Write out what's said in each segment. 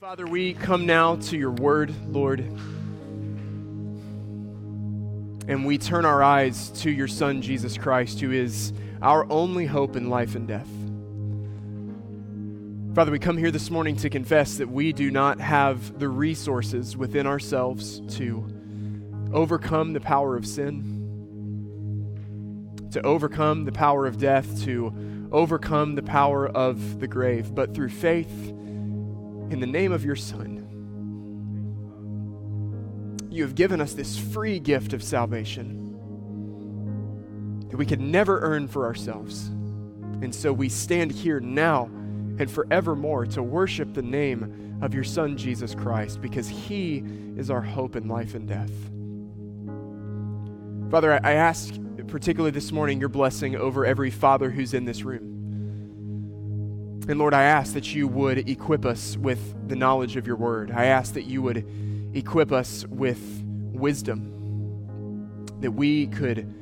Father, we come now to your word, Lord, and we turn our eyes to your Son, Jesus Christ, who is our only hope in life and death. Father, we come here this morning to confess that we do not have the resources within ourselves to overcome the power of sin, to overcome the power of death, to overcome the power of the grave, but through faith, in the name of your Son, you have given us this free gift of salvation that we could never earn for ourselves. And so we stand here now and forevermore to worship the name of your Son, Jesus Christ, because he is our hope in life and death. Father, I ask particularly this morning your blessing over every father who's in this room. And Lord, I ask that you would equip us with the knowledge of your word. I ask that you would equip us with wisdom, that we could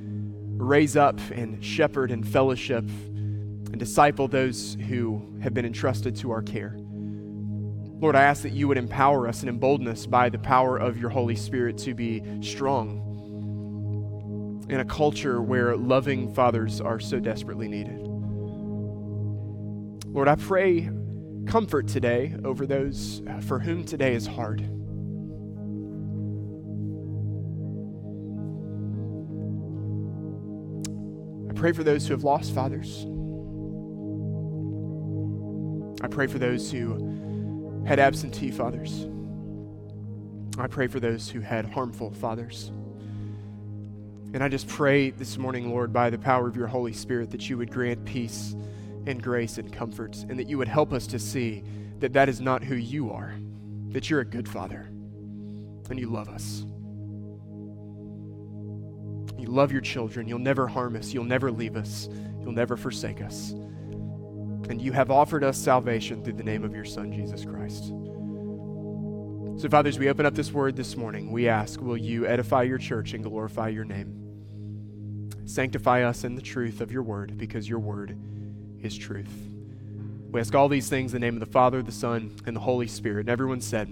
raise up and shepherd and fellowship and disciple those who have been entrusted to our care. Lord, I ask that you would empower us and embolden us by the power of your Holy Spirit to be strong in a culture where loving fathers are so desperately needed. Lord, I pray comfort today over those for whom today is hard. I pray for those who have lost fathers. I pray for those who had absentee fathers. I pray for those who had harmful fathers. And I just pray this morning, Lord, by the power of your Holy Spirit, that you would grant peace and grace and comfort, and that you would help us to see that that is not who you are, that you're a good father and you love us. You love your children. You'll never harm us. You'll never leave us. You'll never forsake us. And you have offered us salvation through the name of your Son, Jesus Christ. So, Father, as we open up this word this morning, we ask, will you edify your church and glorify your name? Sanctify us in the truth of your word, because your word is truth. We ask all these things in the name of the Father, the Son, and the Holy Spirit. And everyone said,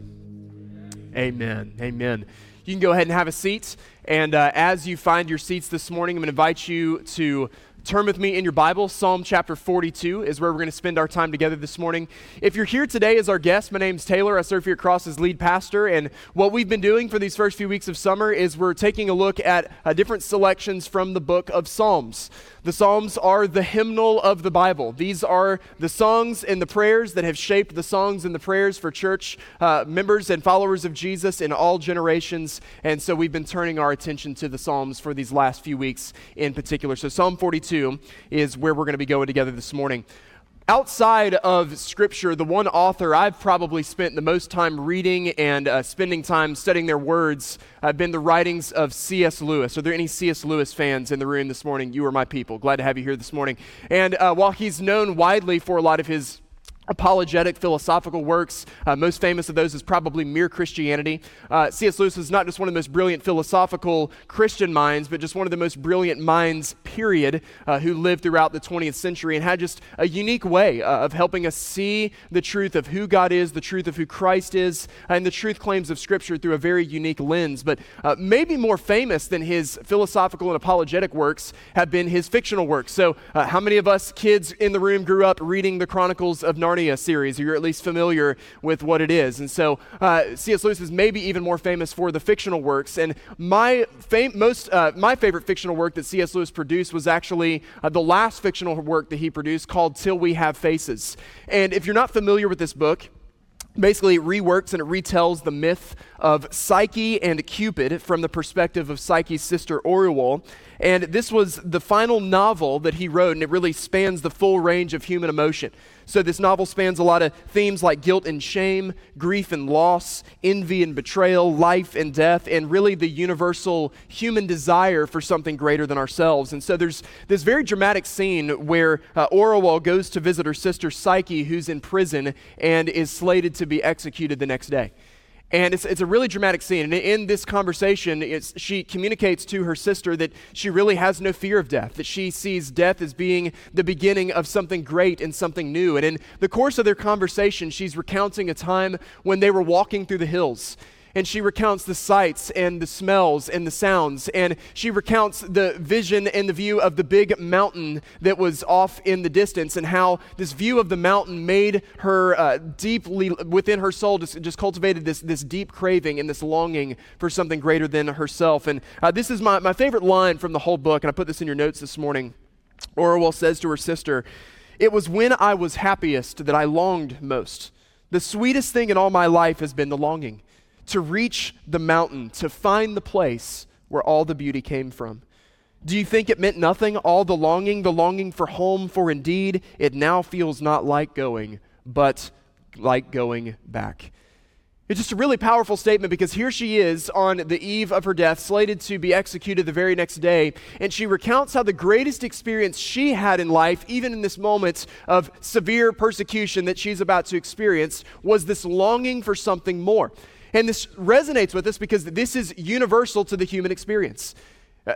Amen. Amen. You can go ahead and have a seat. And as you find your seats this morning, I'm going to invite you to turn with me in your Bible. Psalm chapter 42 is where we're going to spend our time together this morning. If you're here today as our guest, my name's Taylor. I serve here at Cross as lead pastor. And what we've been doing for these first few weeks of summer is we're taking a look at different selections from the book of Psalms. The Psalms are the hymnal of the Bible. These are the songs and the prayers that have shaped the songs and the prayers for church members and followers of Jesus in all generations. And so we've been turning our attention to the Psalms for these last few weeks in particular. So Psalm 42 is where we're going to be going together this morning. Outside of Scripture, the one author I've probably spent the most time reading and spending time studying their words have been the writings of C.S. Lewis. Are there any C.S. Lewis fans in the room this morning? You are my people. Glad to have you here this morning. And while he's known widely for a lot of his apologetic philosophical works, most famous of those is probably Mere Christianity. C.S. Lewis was not just one of the most brilliant philosophical Christian minds, but just one of the most brilliant minds, period, who lived throughout the 20th century and had just a unique way of helping us see the truth of who God is, the truth of who Christ is, and the truth claims of Scripture through a very unique lens. But maybe more famous than his philosophical and apologetic works have been his fictional works. So how many of us kids in the room grew up reading the Chronicles of Narnia series, or you're at least familiar with what it is? And so C.S. Lewis is maybe even more famous for the fictional works. And my favorite fictional work that C.S. Lewis produced was actually the last fictional work that he produced, called Till We Have Faces. And if you're not familiar with this book, basically, it reworks and it retells the myth of Psyche and Cupid from the perspective of Psyche's sister, Orual. And this was the final novel that he wrote, and it really spans the full range of human emotion. So this novel spans a lot of themes like guilt and shame, grief and loss, envy and betrayal, life and death, and really the universal human desire for something greater than ourselves. And so there's this very dramatic scene where Orual goes to visit her sister Psyche, who's in prison and is slated to be executed the next day. And it's a really dramatic scene. And in this conversation, she communicates to her sister that she really has no fear of death, that she sees death as being the beginning of something great and something new. And in the course of their conversation, she's recounting a time when they were walking through the hills. And she recounts the sights and the smells and the sounds. And she recounts the vision and the view of the big mountain that was off in the distance, and how this view of the mountain made her deeply within her soul, just cultivated this deep craving and this longing for something greater than herself. And this is my favorite line from the whole book, and I put this in your notes this morning. Orual says to her sister, "It was when I was happiest that I longed most. The sweetest thing in all my life has been the longing to reach the mountain, to find the place where all the beauty came from. Do you think it meant nothing, all the longing for home, for indeed it now feels not like going, but like going back." It's just a really powerful statement, because here she is on the eve of her death, slated to be executed the very next day, and she recounts how the greatest experience she had in life, even in this moment of severe persecution that she's about to experience, was this longing for something more. And this resonates with us because this is universal to the human experience.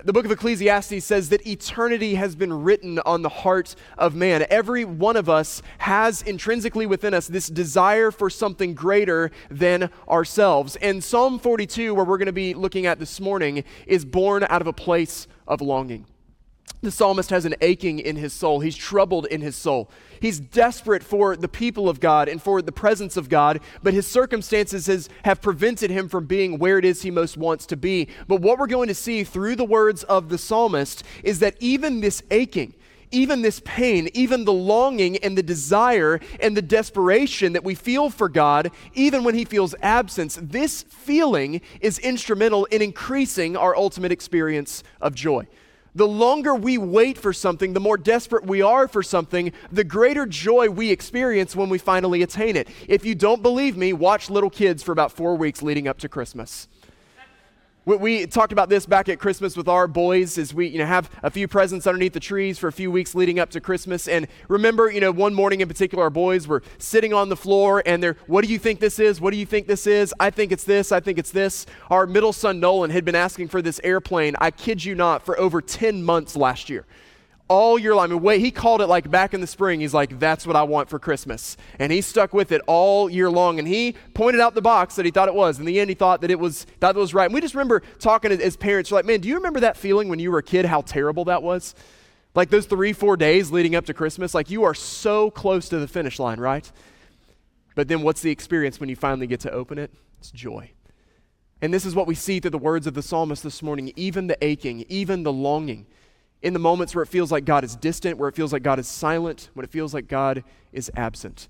The book of Ecclesiastes says that eternity has been written on the heart of man. Every one of us has intrinsically within us this desire for something greater than ourselves. And Psalm 42, where we're going to be looking at this morning, is born out of a place of longing. The psalmist has an aching in his soul. He's troubled in his soul. He's desperate for the people of God and for the presence of God, but his circumstances have prevented him from being where it is he most wants to be. But what we're going to see through the words of the psalmist is that even this aching, even this pain, even the longing and the desire and the desperation that we feel for God, even when he feels absence, this feeling is instrumental in increasing our ultimate experience of joy. The longer we wait for something, the more desperate we are for something, the greater joy we experience when we finally attain it. If you don't believe me, watch little kids for about 4 weeks leading up to Christmas. We talked about this back at Christmas with our boys, as we have a few presents underneath the trees for a few weeks leading up to Christmas. And remember, one morning in particular, our boys were sitting on the floor and they're, "What do you think this is? What do you think this is? I think it's this. I think it's this." Our middle son, Nolan, had been asking for this airplane, I kid you not, for over 10 months last year. All year long. He called it like back in the spring. He's like, "That's what I want for Christmas." And he stuck with it all year long. And he pointed out the box that he thought it was. In the end, he thought that it was right. And we just remember talking as parents, we're like, "Man, do you remember that feeling when you were a kid, how terrible that was? Like those 3-4 days leading up to Christmas, like you are so close to the finish line, right?" But then what's the experience when you finally get to open it? It's joy. And this is what we see through the words of the psalmist this morning. Even the aching, even the longing, in the moments where it feels like God is distant, where it feels like God is silent, when it feels like God is absent,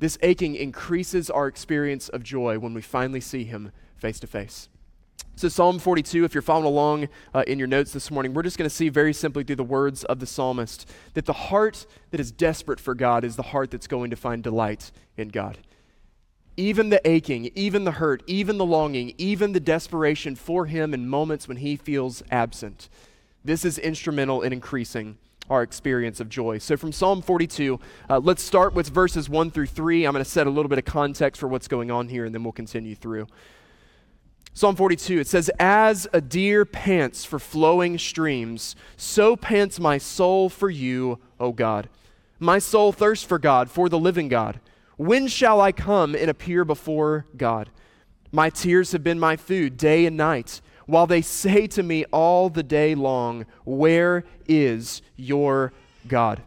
this aching increases our experience of joy when we finally see him face to face. So Psalm 42, if you're following along in your notes this morning, we're just going to see very simply through the words of the psalmist that the heart that is desperate for God is the heart that's going to find delight in God. Even the aching, even the hurt, even the longing, even the desperation for him in moments when he feels absent, this is instrumental in increasing our experience of joy. So from Psalm 42, let's start with verses 1-3. I'm going to set a little bit of context for what's going on here, and then we'll continue through. Psalm 42, it says, "As a deer pants for flowing streams, so pants my soul for you, O God. My soul thirsts for God, for the living God. When shall I come and appear before God? My tears have been my food day and night, while they say to me all the day long, where is your God?"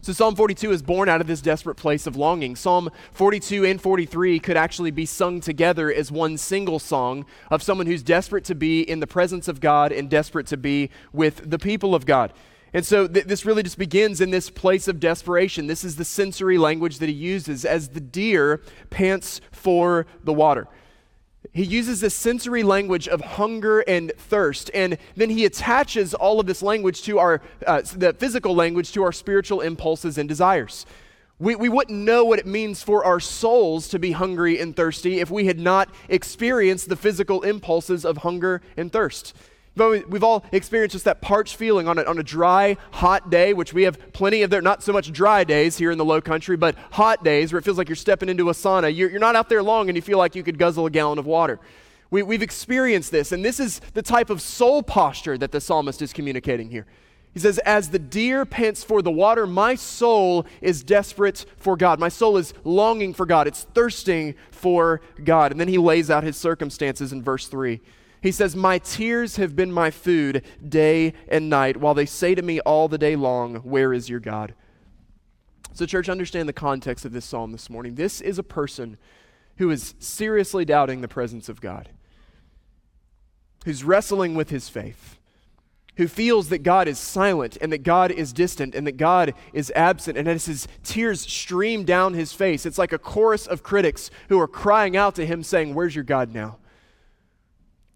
So Psalm 42 is born out of this desperate place of longing. Psalm 42 and 43 could actually be sung together as one single song of someone who's desperate to be in the presence of God and desperate to be with the people of God. And so this really just begins in this place of desperation. This is the sensory language that he uses, as the deer pants for the water. He uses this sensory language of hunger and thirst, and then he attaches all of this language to the physical language, to our spiritual impulses and desires. We wouldn't know what it means for our souls to be hungry and thirsty if we had not experienced the physical impulses of hunger and thirst. We've all experienced just that parched feeling on a dry, hot day, which we have plenty of there, not so much dry days here in the low country, but hot days where it feels like you're stepping into a sauna. You're not out there long and you feel like you could guzzle a gallon of water. We've experienced this, and this is the type of soul posture that the psalmist is communicating here. He says, as the deer pants for the water, my soul is desperate for God. My soul is longing for God. It's thirsting for God. And then he lays out his circumstances in verse 3. He says, my tears have been my food day and night, while they say to me all the day long, where is your God? So church, understand the context of this psalm this morning. This is a person who is seriously doubting the presence of God, who's wrestling with his faith, who feels that God is silent and that God is distant and that God is absent. And as his tears stream down his face, it's like a chorus of critics who are crying out to him saying, where's your God now?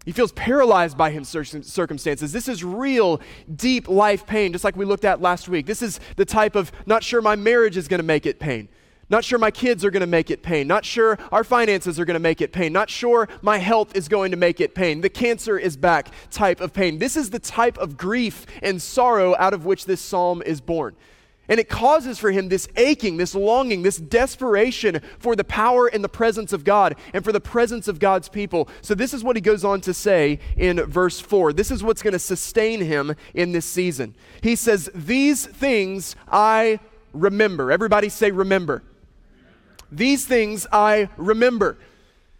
He feels paralyzed by his circumstances. This is real, deep life pain, just like we looked at last week. This is the type of not sure my marriage is going to make it pain. Not sure my kids are going to make it pain. Not sure our finances are going to make it pain. Not sure my health is going to make it pain. The cancer is back type of pain. This is the type of grief and sorrow out of which this psalm is born. And it causes for him this aching, this longing, this desperation for the power and the presence of God and for the presence of God's people. So this is what he goes on to say in verse 4. This is what's going to sustain him in this season. He says, these things I remember. Everybody say remember. These things I remember.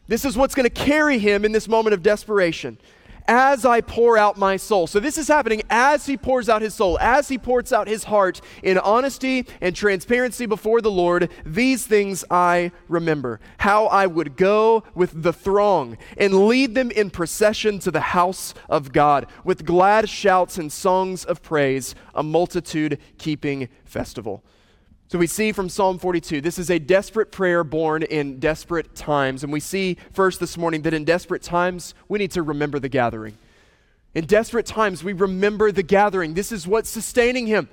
This is what's going to carry him in this moment of desperation. As I pour out my soul. So this is happening as he pours out his soul, as he pours out his heart in honesty and transparency before the Lord. These things I remember. How I would go with the throng and lead them in procession to the house of God with glad shouts and songs of praise, a multitude-keeping festival. So we see from Psalm 42, this is a desperate prayer born in desperate times. And we see first this morning that in desperate times, we need to remember the gathering. In desperate times, we remember the gathering. This is what's sustaining him.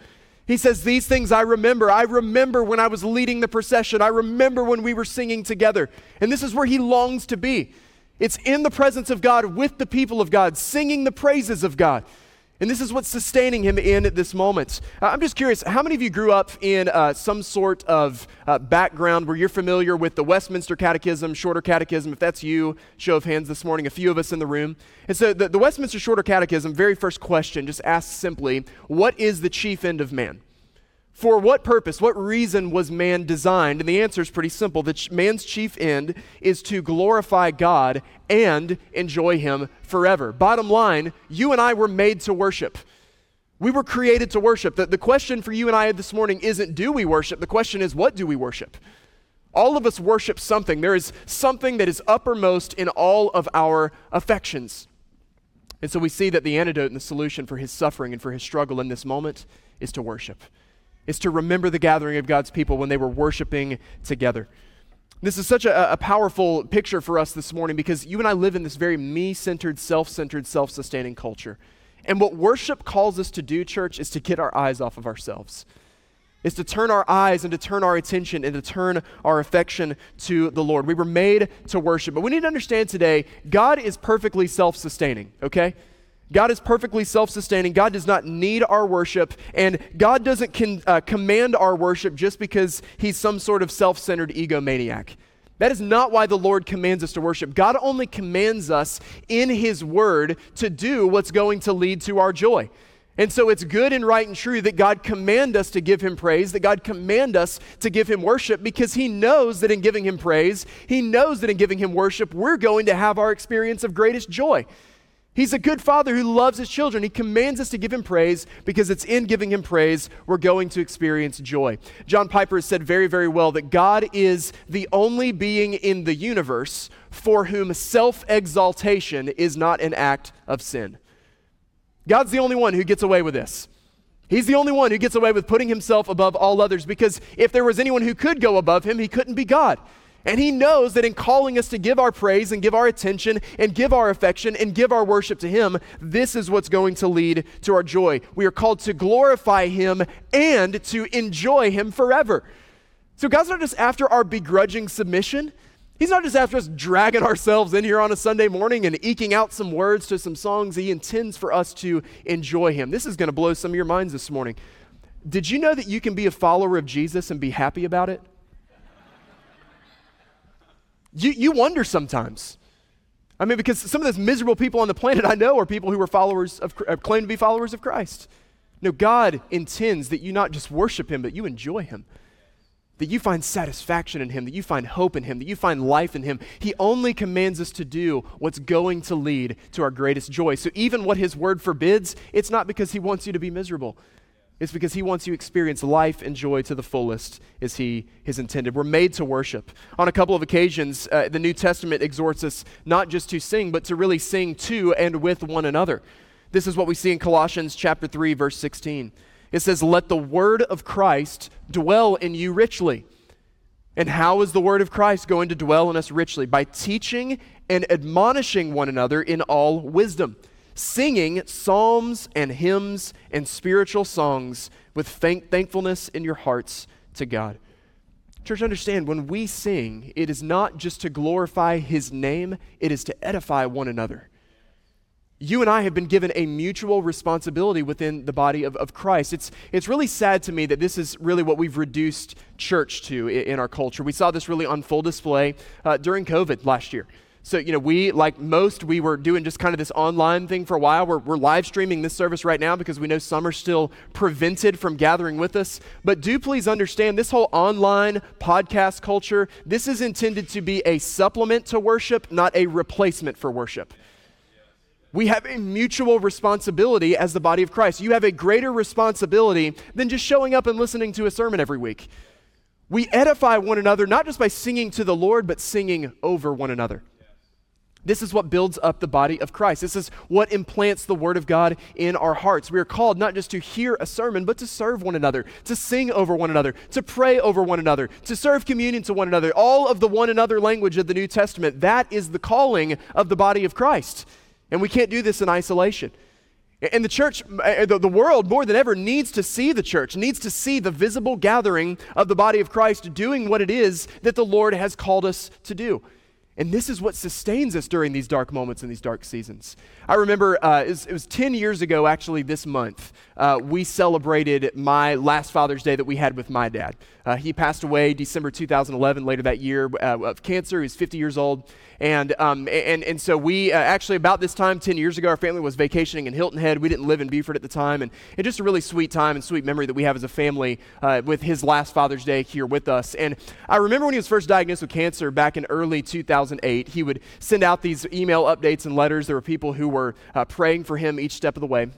He says, these things I remember. I remember when I was leading the procession. I remember when we were singing together. And this is where he longs to be. It's in the presence of God, with the people of God, singing the praises of God. And this is what's sustaining him in this moment. I'm just curious, how many of you grew up in some sort of background where you're familiar with the Westminster Catechism, Shorter Catechism? If that's you, show of hands this morning, a few of us in the room. And so the Westminster Shorter Catechism, very first question, just asks simply, what is the chief end of man? For what purpose, what reason was man designed? And the answer is pretty simple. That man's chief end is to glorify God and enjoy him forever. Bottom line, you and I were made to worship. We were created to worship. The question for you and I this morning isn't do we worship? The question is what do we worship? All of us worship something. There is something that is uppermost in all of our affections. And so we see that the antidote and the solution for his suffering and for his struggle in this moment is to worship. Is to remember the gathering of God's people when they were worshiping together. This is such a powerful picture for us this morning because you and I live in this very me-centered, self-centered, self-sustaining culture. And what worship calls us to do, church, is to get our eyes off of ourselves. It's to turn our eyes and to turn our attention and to turn our affection to the Lord. We were made to worship. But we need to understand today, God is perfectly self-sustaining, okay? God is perfectly self-sustaining. God does not need our worship, and God doesn't command our worship just because he's some sort of self-centered egomaniac. That is not why the Lord commands us to worship. God only commands us in his word to do what's going to lead to our joy. And so it's good and right and true that God command us to give him praise, that God command us to give him worship, because he knows that in giving him praise, he knows that in giving him worship, we're going to have our experience of greatest joy. He's a good father who loves his children. He commands us to give him praise because it's in giving him praise we're going to experience joy. John Piper has said very, very well that God is the only being in the universe for whom self-exaltation is not an act of sin. God's the only one who gets away with this. He's the only one who gets away with putting himself above all others, because if there was anyone who could go above him, he couldn't be God. And he knows that in calling us to give our praise and give our attention and give our affection and give our worship to him, this is what's going to lead to our joy. We are called to glorify him and to enjoy him forever. So God's not just after our begrudging submission. He's not just after us dragging ourselves in here on a Sunday morning and eking out some words to some songs. He intends for us to enjoy him. This is going to blow some of your minds this morning. Did you know that you can be a follower of Jesus and be happy about it? You wonder sometimes. I mean, because some of those miserable people on the planet I know are people who were claim to be followers of Christ. No, God intends that you not just worship him, but you enjoy him, that you find satisfaction in him, that you find hope in him, that you find life in him. He only commands us to do what's going to lead to our greatest joy. So even what his word forbids, it's not because he wants you to be miserable. It's because he wants you to experience life and joy to the fullest as he has intended. We're made to worship. On a couple of occasions, the New Testament exhorts us not just to sing, but to really sing to and with one another. This is what we see in Colossians chapter 3, verse 16. It says, "Let the word of Christ dwell in you richly." And how is the word of Christ going to dwell in us richly? By teaching and admonishing one another in all wisdom, singing psalms and hymns and spiritual songs with thankfulness in your hearts to God. Church, understand, when we sing, it is not just to glorify his name, it is to edify one another. You and I have been given a mutual responsibility within the body of Christ. It's really sad to me that this is really what we've reduced church to in our culture. We saw this really on full display during COVID last year. So, you know, we, like most, we were doing just kind of this online thing for a while. We're live streaming this service right now because we know some are still prevented from gathering with us. But do please understand, this whole online podcast culture, this is intended to be a supplement to worship, not a replacement for worship. We have a mutual responsibility as the body of Christ. You have a greater responsibility than just showing up and listening to a sermon every week. We edify one another, not just by singing to the Lord, but singing over one another. This is what builds up the body of Christ. This is what implants the word of God in our hearts. We are called not just to hear a sermon, but to serve one another, to sing over one another, to pray over one another, to serve communion to one another, all of the one another language of the New Testament. That is the calling of the body of Christ. And we can't do this in isolation. And the church, the world more than ever needs to see the church, needs to see the visible gathering of the body of Christ doing what it is that the Lord has called us to do. And this is what sustains us during these dark moments and these dark seasons. I remember it was 10 years ago, actually, this month, we celebrated my last Father's Day that we had with my dad. He passed away December 2011, later that year, of cancer. He was 50 years old. And so we actually, about this time, 10 years ago, our family was vacationing in Hilton Head. We didn't live in Beaufort at the time. And just a really sweet time and sweet memory that we have as a family with his last Father's Day here with us. And I remember when he was first diagnosed with cancer back in early 2008, he would send out these email updates and letters. There were people who were praying for him each step of the way.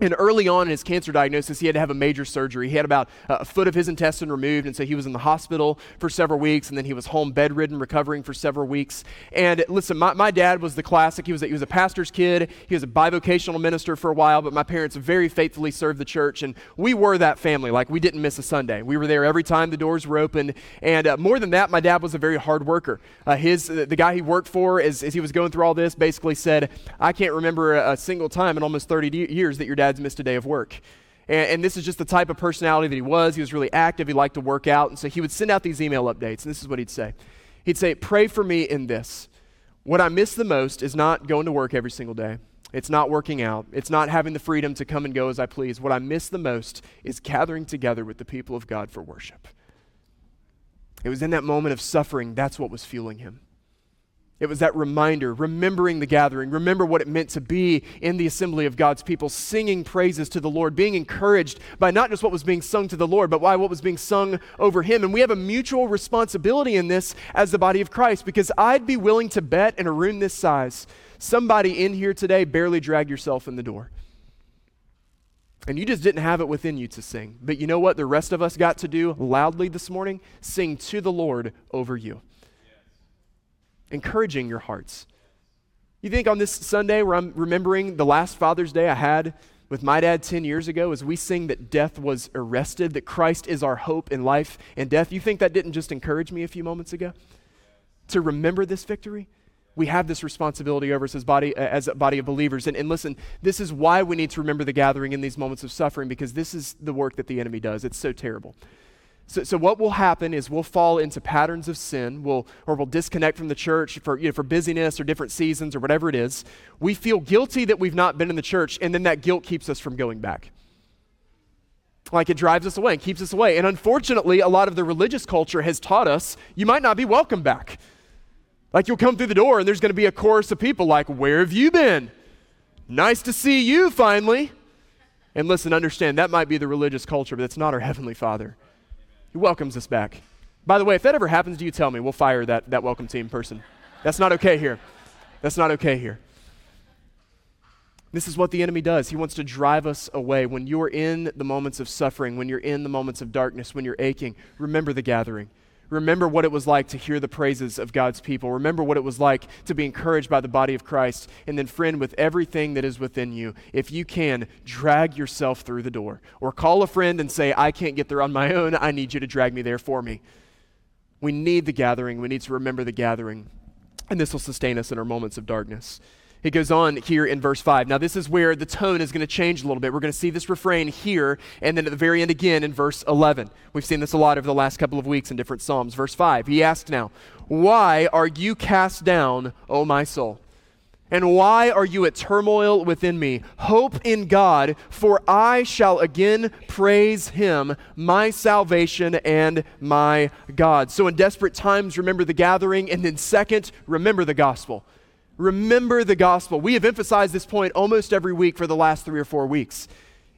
And early on in his cancer diagnosis, he had to have a major surgery. He had about a foot of his intestine removed, and so he was in the hospital for several weeks, and then he was home bedridden, recovering for several weeks. And listen, my dad was the classic. He was a pastor's kid. He was a bivocational minister for a while, but my parents very faithfully served the church, and we were that family. Like, we didn't miss a Sunday. We were there every time the doors were opened, and more than that, my dad was a very hard worker. The guy he worked for, as he was going through all this, basically said, I can't remember a single time in almost 30 years that your dad's missed a day of work. And this is just the type of personality that he was. He was really active. He liked to work out. And so he would send out these email updates. And this is what he'd say. He'd say, pray for me in this. What I miss the most is not going to work every single day. It's not working out. It's not having the freedom to come and go as I please. What I miss the most is gathering together with the people of God for worship. It was in that moment of suffering, that's what was fueling him. It was that reminder, remembering the gathering, remember what it meant to be in the assembly of God's people, singing praises to the Lord, being encouraged by not just what was being sung to the Lord, but by what was being sung over him. And we have a mutual responsibility in this as the body of Christ, because I'd be willing to bet in a room this size, somebody in here today barely dragged yourself in the door. And you just didn't have it within you to sing. But you know what the rest of us got to do loudly this morning? Sing to the Lord over you. Encouraging your hearts. You think on this Sunday where I'm remembering the last Father's Day I had with my dad 10 years ago, as we sing that death was arrested, that Christ is our hope in life and death, you think that didn't just encourage me a few moments ago? To remember this victory? We have this responsibility over us as a body of believers. And listen, this is why we need to remember the gathering in these moments of suffering, because this is the work that the enemy does. It's so terrible. So what will happen is we'll fall into patterns of sin, we'll disconnect from the church for busyness or different seasons or whatever it is. We feel guilty that we've not been in the church, and then that guilt keeps us from going back. Like it drives us away and keeps us away. And unfortunately, a lot of the religious culture has taught us you might not be welcome back. Like you'll come through the door and there's going to be a chorus of people like, where have you been? Nice to see you finally. And listen, understand, that might be the religious culture, but that's not our Heavenly Father. He welcomes us back. By the way, if that ever happens to you, tell me. We'll fire that welcome team person. That's not okay here. That's not okay here. This is what the enemy does. He wants to drive us away. When you're in the moments of suffering, when you're in the moments of darkness, when you're aching, remember the gathering. Remember what it was like to hear the praises of God's people. Remember what it was like to be encouraged by the body of Christ. And then, friend, with everything that is within you, if you can, drag yourself through the door. Or call a friend and say, I can't get there on my own. I need you to drag me there for me. We need the gathering. We need to remember the gathering. And this will sustain us in our moments of darkness. It goes on here in verse 5. Now, this is where the tone is going to change a little bit. We're going to see this refrain here, and then at the very end again in verse 11. We've seen this a lot over the last couple of weeks in different Psalms. Verse 5, he asked now, why are you cast down, O my soul? And why are you at turmoil within me? Hope in God, for I shall again praise him, my salvation and my God. So in desperate times, remember the gathering, and then second, remember the gospel. Remember the gospel. We have emphasized this point almost every week for the last 3 or 4 weeks.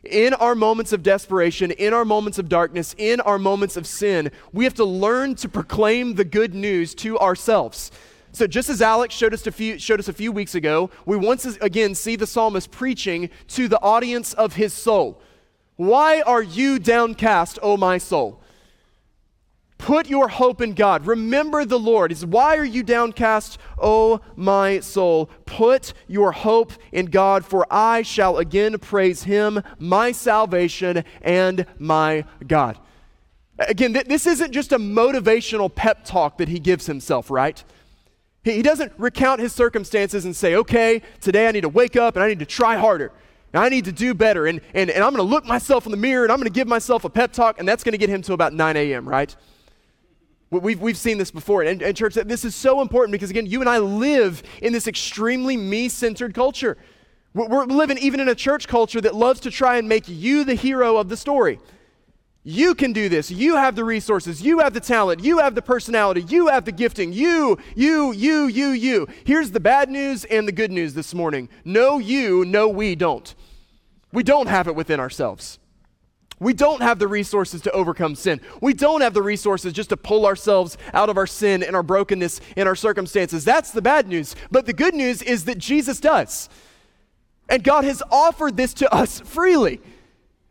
In our moments of desperation, in our moments of darkness, in our moments of sin, we have to learn to proclaim the good news to ourselves. So just as Alex showed us a few weeks ago, we once again see the psalmist preaching to the audience of his soul. Why are you downcast, O my soul? Put your hope in God. Remember the Lord. It's, why are you downcast, O my soul? Put your hope in God, for I shall again praise him, my salvation and my God. Again, this isn't just a motivational pep talk that he gives himself, right? He doesn't recount his circumstances and say, okay, today I need to wake up and I need to try harder. I need to do better, and I'm going to look myself in the mirror, and I'm going to give myself a pep talk, and that's going to get him to about 9 a.m., right? We've seen this before, and church, this is so important because, again, you and I live in this extremely me-centered culture. We're living even in a church culture that loves to try and make you the hero of the story. You can do this. You have the resources. You have the talent. You have the personality. You have the gifting. You. Here's the bad news and the good news this morning. No you, no we don't. We don't have it within ourselves. We don't have the resources to overcome sin. We don't have the resources just to pull ourselves out of our sin and our brokenness and our circumstances. That's the bad news. But the good news is that Jesus does. And God has offered this to us freely.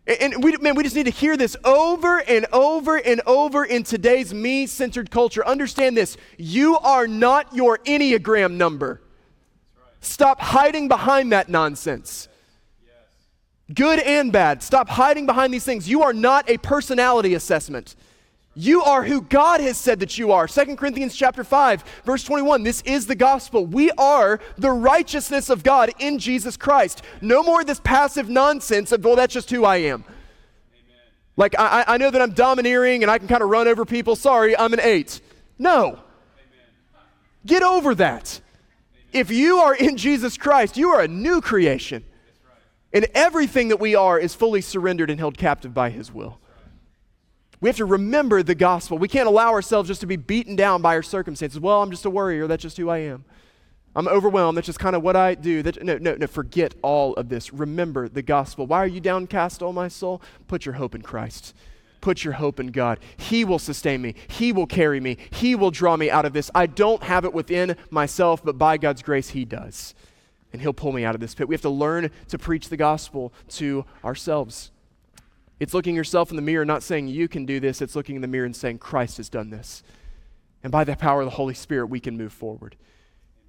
And we just need to hear this over and over and over in today's me-centered culture. Understand this. You are not your Enneagram number. That's right. Stop hiding behind that nonsense. Yes. Good and bad. Stop hiding behind these things. You are not a personality assessment. You are who God has said that you are. 2 Corinthians chapter 5, verse 21, this is the gospel. We are the righteousness of God in Jesus Christ. No more this passive nonsense of, well, that's just who I am. Amen. Like, I know that I'm domineering and I can kind of run over people. Sorry, I'm an 8. No. Amen. Get over that. Amen. If you are in Jesus Christ, you are a new creation. That's right. And everything that we are is fully surrendered and held captive by his will. We have to remember the gospel. We can't allow ourselves just to be beaten down by our circumstances. Well, I'm just a worrier. That's just who I am. I'm overwhelmed. That's just kind of what I do. No, forget all of this. Remember the gospel. Why are you downcast, O my soul? Put your hope in Christ. Put your hope in God. He will sustain me. He will carry me. He will draw me out of this. I don't have it within myself, but by God's grace, he does. And he'll pull me out of this pit. We have to learn to preach the gospel to ourselves. It's looking yourself in the mirror, not saying you can do this. It's looking in the mirror and saying Christ has done this. And by the power of the Holy Spirit, we can move forward.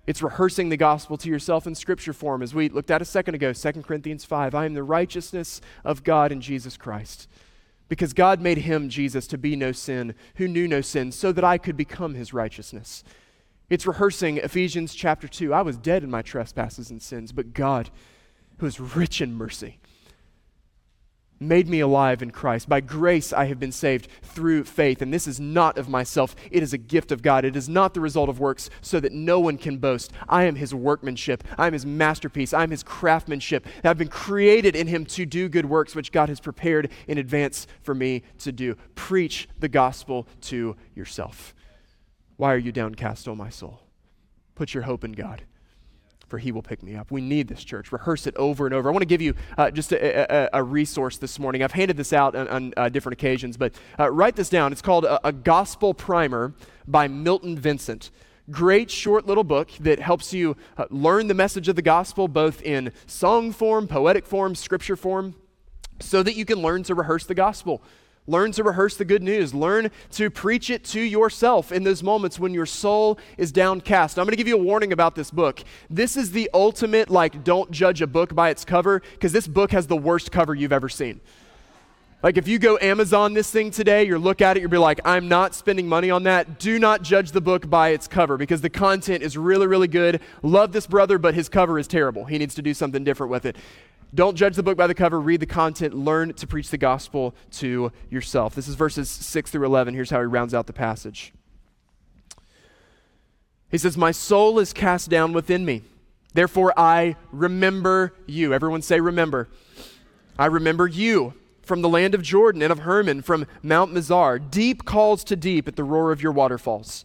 It's rehearsing the gospel to yourself in scripture form. As we looked at a second ago, 2 Corinthians 5, I am the righteousness of God in Jesus Christ. Because God made him, Jesus, to be no sin, who knew no sin, so that I could become his righteousness. It's rehearsing Ephesians chapter 2. I was dead in my trespasses and sins, but God, who is rich in mercy, made me alive in Christ. By grace I have been saved through faith, and this is not of myself. It is a gift of God. It is not the result of works, so that no one can boast. I am his workmanship. I am his masterpiece. I am his craftsmanship. I have been created in him to do good works, which God has prepared in advance for me to do. Preach the gospel to yourself. Why are you downcast, O my soul? Put your hope in God, for he will pick me up. We need this, church. Rehearse it over and over. I want to give you just a resource this morning. I've handed this out on different occasions, but write this down. It's called a Gospel Primer by Milton Vincent. Great short little book that helps you learn the message of the gospel, both in song form, poetic form, scripture form, so that you can learn to rehearse the gospel. Learn to rehearse the good news. Learn to preach it to yourself in those moments when your soul is downcast. I'm going to give you a warning about this book. This is the ultimate, don't judge a book by its cover, because this book has the worst cover you've ever seen. If you go Amazon this thing today, you'll look at it, you'll be like, I'm not spending money on that. Do not judge the book by its cover, because the content is really, really good. Love this brother, but his cover is terrible. He needs to do something different with it. Don't judge the book by the cover. Read the content. Learn to preach the gospel to yourself. This is verses 6 through 11. Here's how he rounds out the passage. He says, my soul is cast down within me. Therefore, I remember you. Everyone say, remember. I remember you from the land of Jordan and of Hermon, from Mount Mizar. Deep calls to deep at the roar of your waterfalls.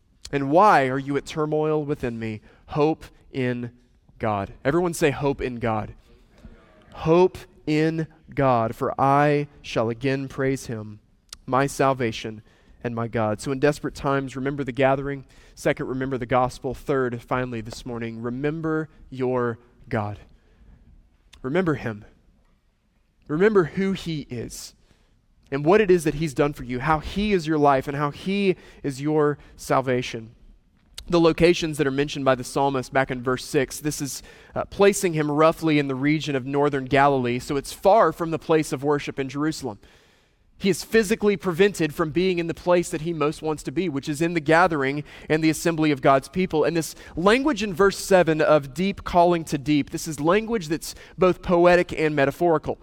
And why are you at turmoil within me? Hope in God. Everyone say, hope in God. Hope in God, for I shall again praise him, my salvation and my God. So in desperate times, remember the gathering. Second, remember the gospel. Third, finally this morning, remember your God. Remember him. Remember who he is, and what it is that he's done for you, how he is your life, and how he is your salvation. The locations that are mentioned by the psalmist back in verse 6, this is placing him roughly in the region of northern Galilee, so it's far from the place of worship in Jerusalem. He is physically prevented from being in the place that he most wants to be, which is in the gathering and the assembly of God's people. And this language in verse 7 of deep calling to deep, this is language that's both poetic and metaphorical.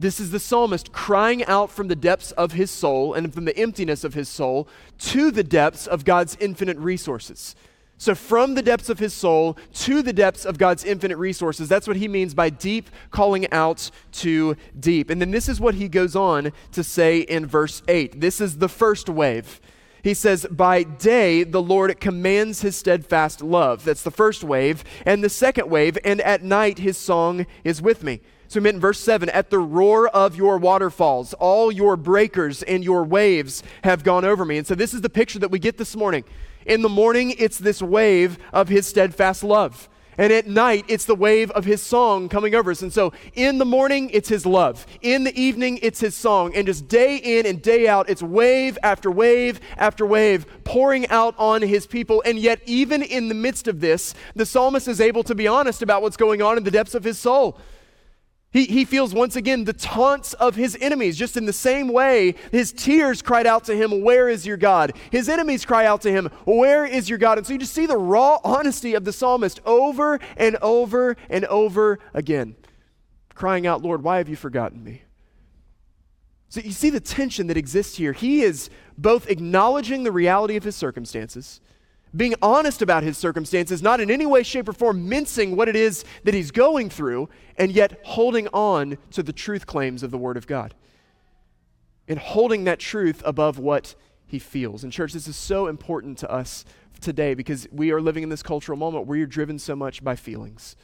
This is the psalmist crying out from the depths of his soul and from the emptiness of his soul to the depths of God's infinite resources. So from the depths of his soul to the depths of God's infinite resources, that's what he means by deep calling out to deep. And then this is what he goes on to say in verse 8. This is the first wave. He says, by day the Lord commands his steadfast love. That's the first wave. And the second wave, and at night his song is with me. So he meant in verse 7, at the roar of your waterfalls, all your breakers and your waves have gone over me. And so this is the picture that we get this morning. In the morning, it's this wave of his steadfast love. And at night, it's the wave of his song coming over us. And so in the morning, it's his love. In the evening, it's his song. And just day in and day out, it's wave after wave after wave pouring out on his people. And yet, even in the midst of this, the psalmist is able to be honest about what's going on in the depths of his soul. He feels once again the taunts of his enemies, just in the same way his tears cried out to him, where is your God? His enemies cry out to him, where is your God? And so you just see the raw honesty of the psalmist over and over and over again, crying out, Lord, why have you forgotten me? So you see the tension that exists here. He is both acknowledging the reality of his circumstances, being honest about his circumstances, not in any way, shape, or form mincing what it is that he's going through, and yet holding on to the truth claims of the Word of God and holding that truth above what he feels. And church, this is so important to us today because we are living in this cultural moment where you're driven so much by feelings.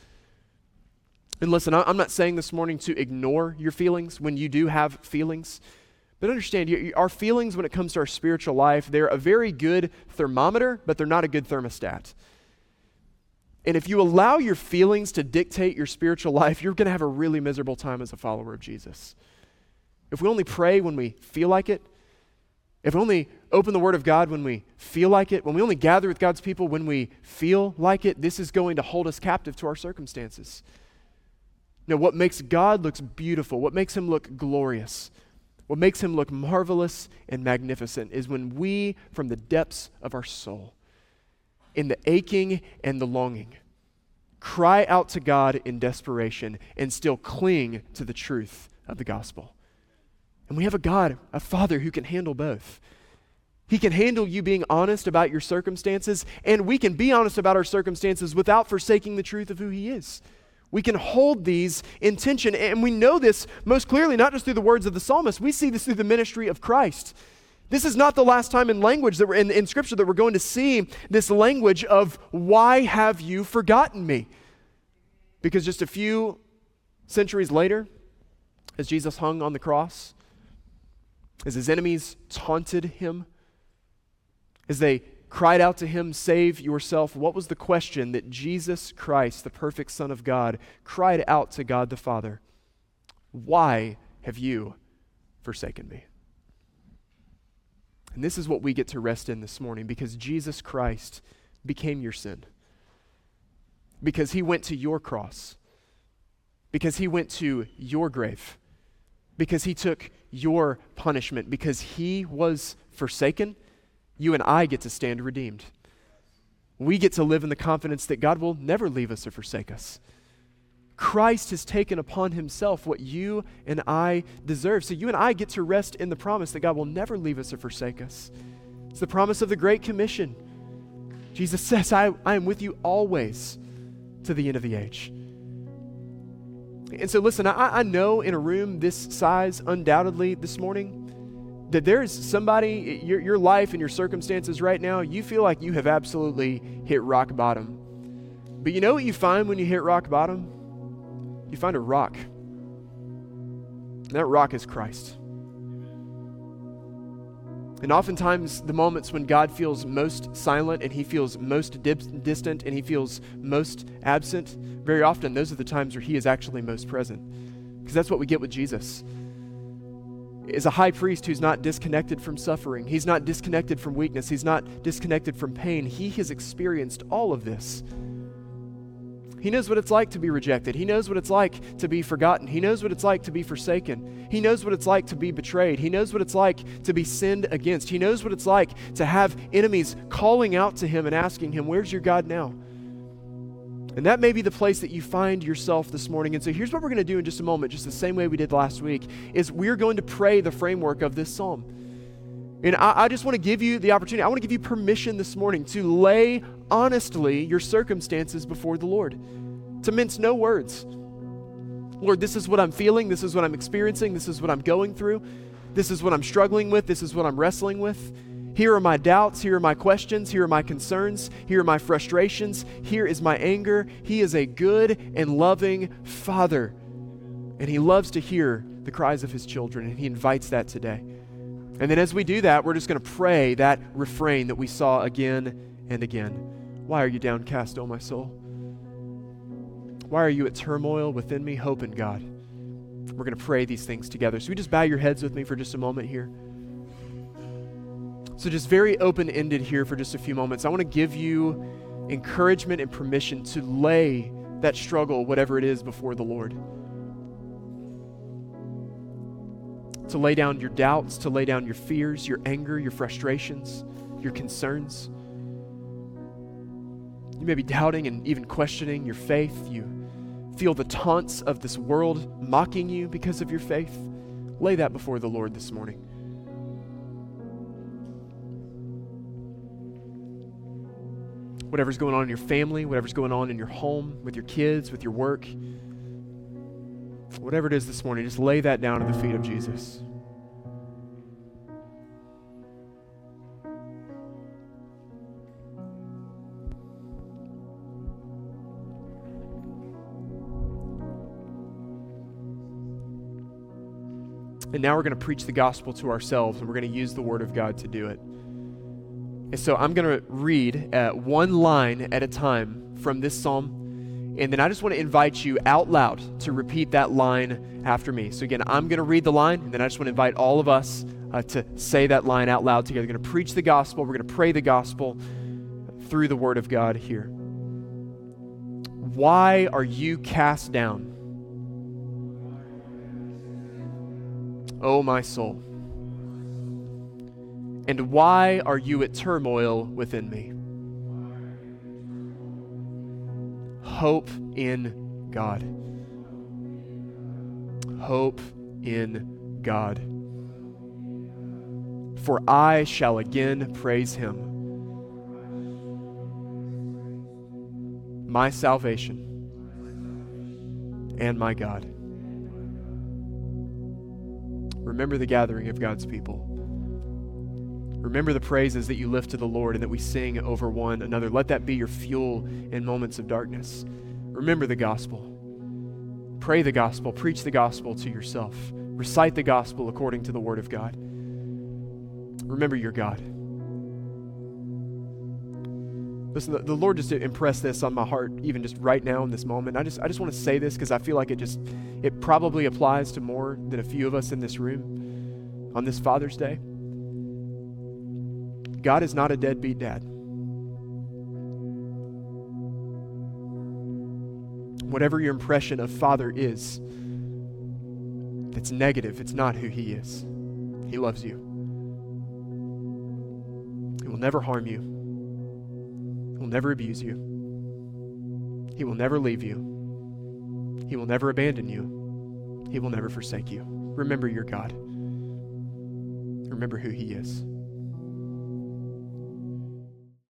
And listen, I'm not saying this morning to ignore your feelings when you do have feelings. But understand, our feelings when it comes to our spiritual life, they're a very good thermometer, but they're not a good thermostat. And if you allow your feelings to dictate your spiritual life, you're going to have a really miserable time as a follower of Jesus. If we only pray when we feel like it, if we only open the Word of God when we feel like it, when we only gather with God's people when we feel like it, this is going to hold us captive to our circumstances. Now, what makes God look beautiful, what makes Him look glorious, what makes Him look marvelous and magnificent is when we, from the depths of our soul, in the aching and the longing, cry out to God in desperation and still cling to the truth of the gospel. And we have a God, a Father who can handle both. He can handle you being honest about your circumstances, and we can be honest about our circumstances without forsaking the truth of who He is. We can hold these in tension, and we know this most clearly not just through the words of the psalmist. We see this through the ministry of Christ. This is not the last time in language that we're in Scripture that we're going to see this language of, why have you forgotten me? Because just a few centuries later, as Jesus hung on the cross, as His enemies taunted Him, as they cried out to Him, save yourself, what was the question that Jesus Christ, the perfect Son of God, cried out to God the Father? Why have you forsaken me? And this is what we get to rest in this morning, because Jesus Christ became your sin. Because He went to your cross. Because He went to your grave. Because He took your punishment. Because He was forsaken, you and I get to stand redeemed. We get to live in the confidence that God will never leave us or forsake us. Christ has taken upon Himself what you and I deserve. So you and I get to rest in the promise that God will never leave us or forsake us. It's the promise of the Great Commission. Jesus says, I am with you always to the end of the age. And so listen, I know in a room this size, undoubtedly this morning, that there is somebody, your life and your circumstances right now, you feel like you have absolutely hit rock bottom. But you know what you find when you hit rock bottom? You find a rock. And that rock is Christ. And oftentimes the moments when God feels most silent and He feels most distant and He feels most absent, very often those are the times where He is actually most present. Because that's what we get with Jesus. Is a high priest who's not disconnected from suffering. He's not disconnected from weakness. He's not disconnected from pain. He has experienced all of this. He knows what it's like to be rejected. He knows what it's like to be forgotten. He knows what it's like to be forsaken. He knows what it's like to be betrayed. He knows what it's like to be sinned against. He knows what it's like to have enemies calling out to Him and asking Him, where's your God now? And that may be the place that you find yourself this morning. And so here's what we're going to do in just a moment, just the same way we did last week, is we're going to pray the framework of this psalm. And I just want to give you the opportunity, I want to give you permission this morning to lay honestly your circumstances before the Lord, to mince no words. Lord, this is what I'm feeling, this is what I'm experiencing, this is what I'm going through, this is what I'm struggling with, this is what I'm wrestling with. Here are my doubts, here are my questions, here are my concerns, here are my frustrations, here is my anger. He is a good and loving Father, and He loves to hear the cries of His children, and He invites that today. And then as we do that, we're just going to pray that refrain that we saw again and again. Why are you downcast, O my soul? Why are you at turmoil within me? Hope in God. We're going to pray these things together. So you just bow your heads with me for just a moment here. So just very open-ended here for just a few moments. I want to give you encouragement and permission to lay that struggle, whatever it is, before the Lord. To lay down your doubts, to lay down your fears, your anger, your frustrations, your concerns. You may be doubting and even questioning your faith. You feel the taunts of this world mocking you because of your faith. Lay that before the Lord this morning. Whatever's going on in your family, whatever's going on in your home, with your kids, with your work, whatever it is this morning, just lay that down at the feet of Jesus. And now we're going to preach the gospel to ourselves, and we're going to use the Word of God to do it. And so I'm going to read one line at a time from this psalm. And then I just want to invite you out loud to repeat that line after me. So again, I'm going to read the line, and then I just want to invite all of us to say that line out loud together. We're going to preach the gospel. We're going to pray the gospel through the word of God here. Why are you cast down, O my soul? And why are you at turmoil within me? Hope in God. Hope in God. For I shall again praise Him, my salvation and my God. Remember the gathering of God's people. Remember the praises that you lift to the Lord and that we sing over one another. Let that be your fuel in moments of darkness. Remember the gospel. Pray the gospel. Preach the gospel to yourself. Recite the gospel according to the word of God. Remember your God. Listen, the Lord just impressed this on my heart even just right now in this moment. I just want to say this because I feel like it probably applies to more than a few of us in this room on this Father's Day. God is not a deadbeat dad. Whatever your impression of father is, that's negative. It's not who he is. He loves you. He will never harm you. He will never abuse you. He will never leave you. He will never abandon you. He will never forsake you. Remember your God. Remember who he is.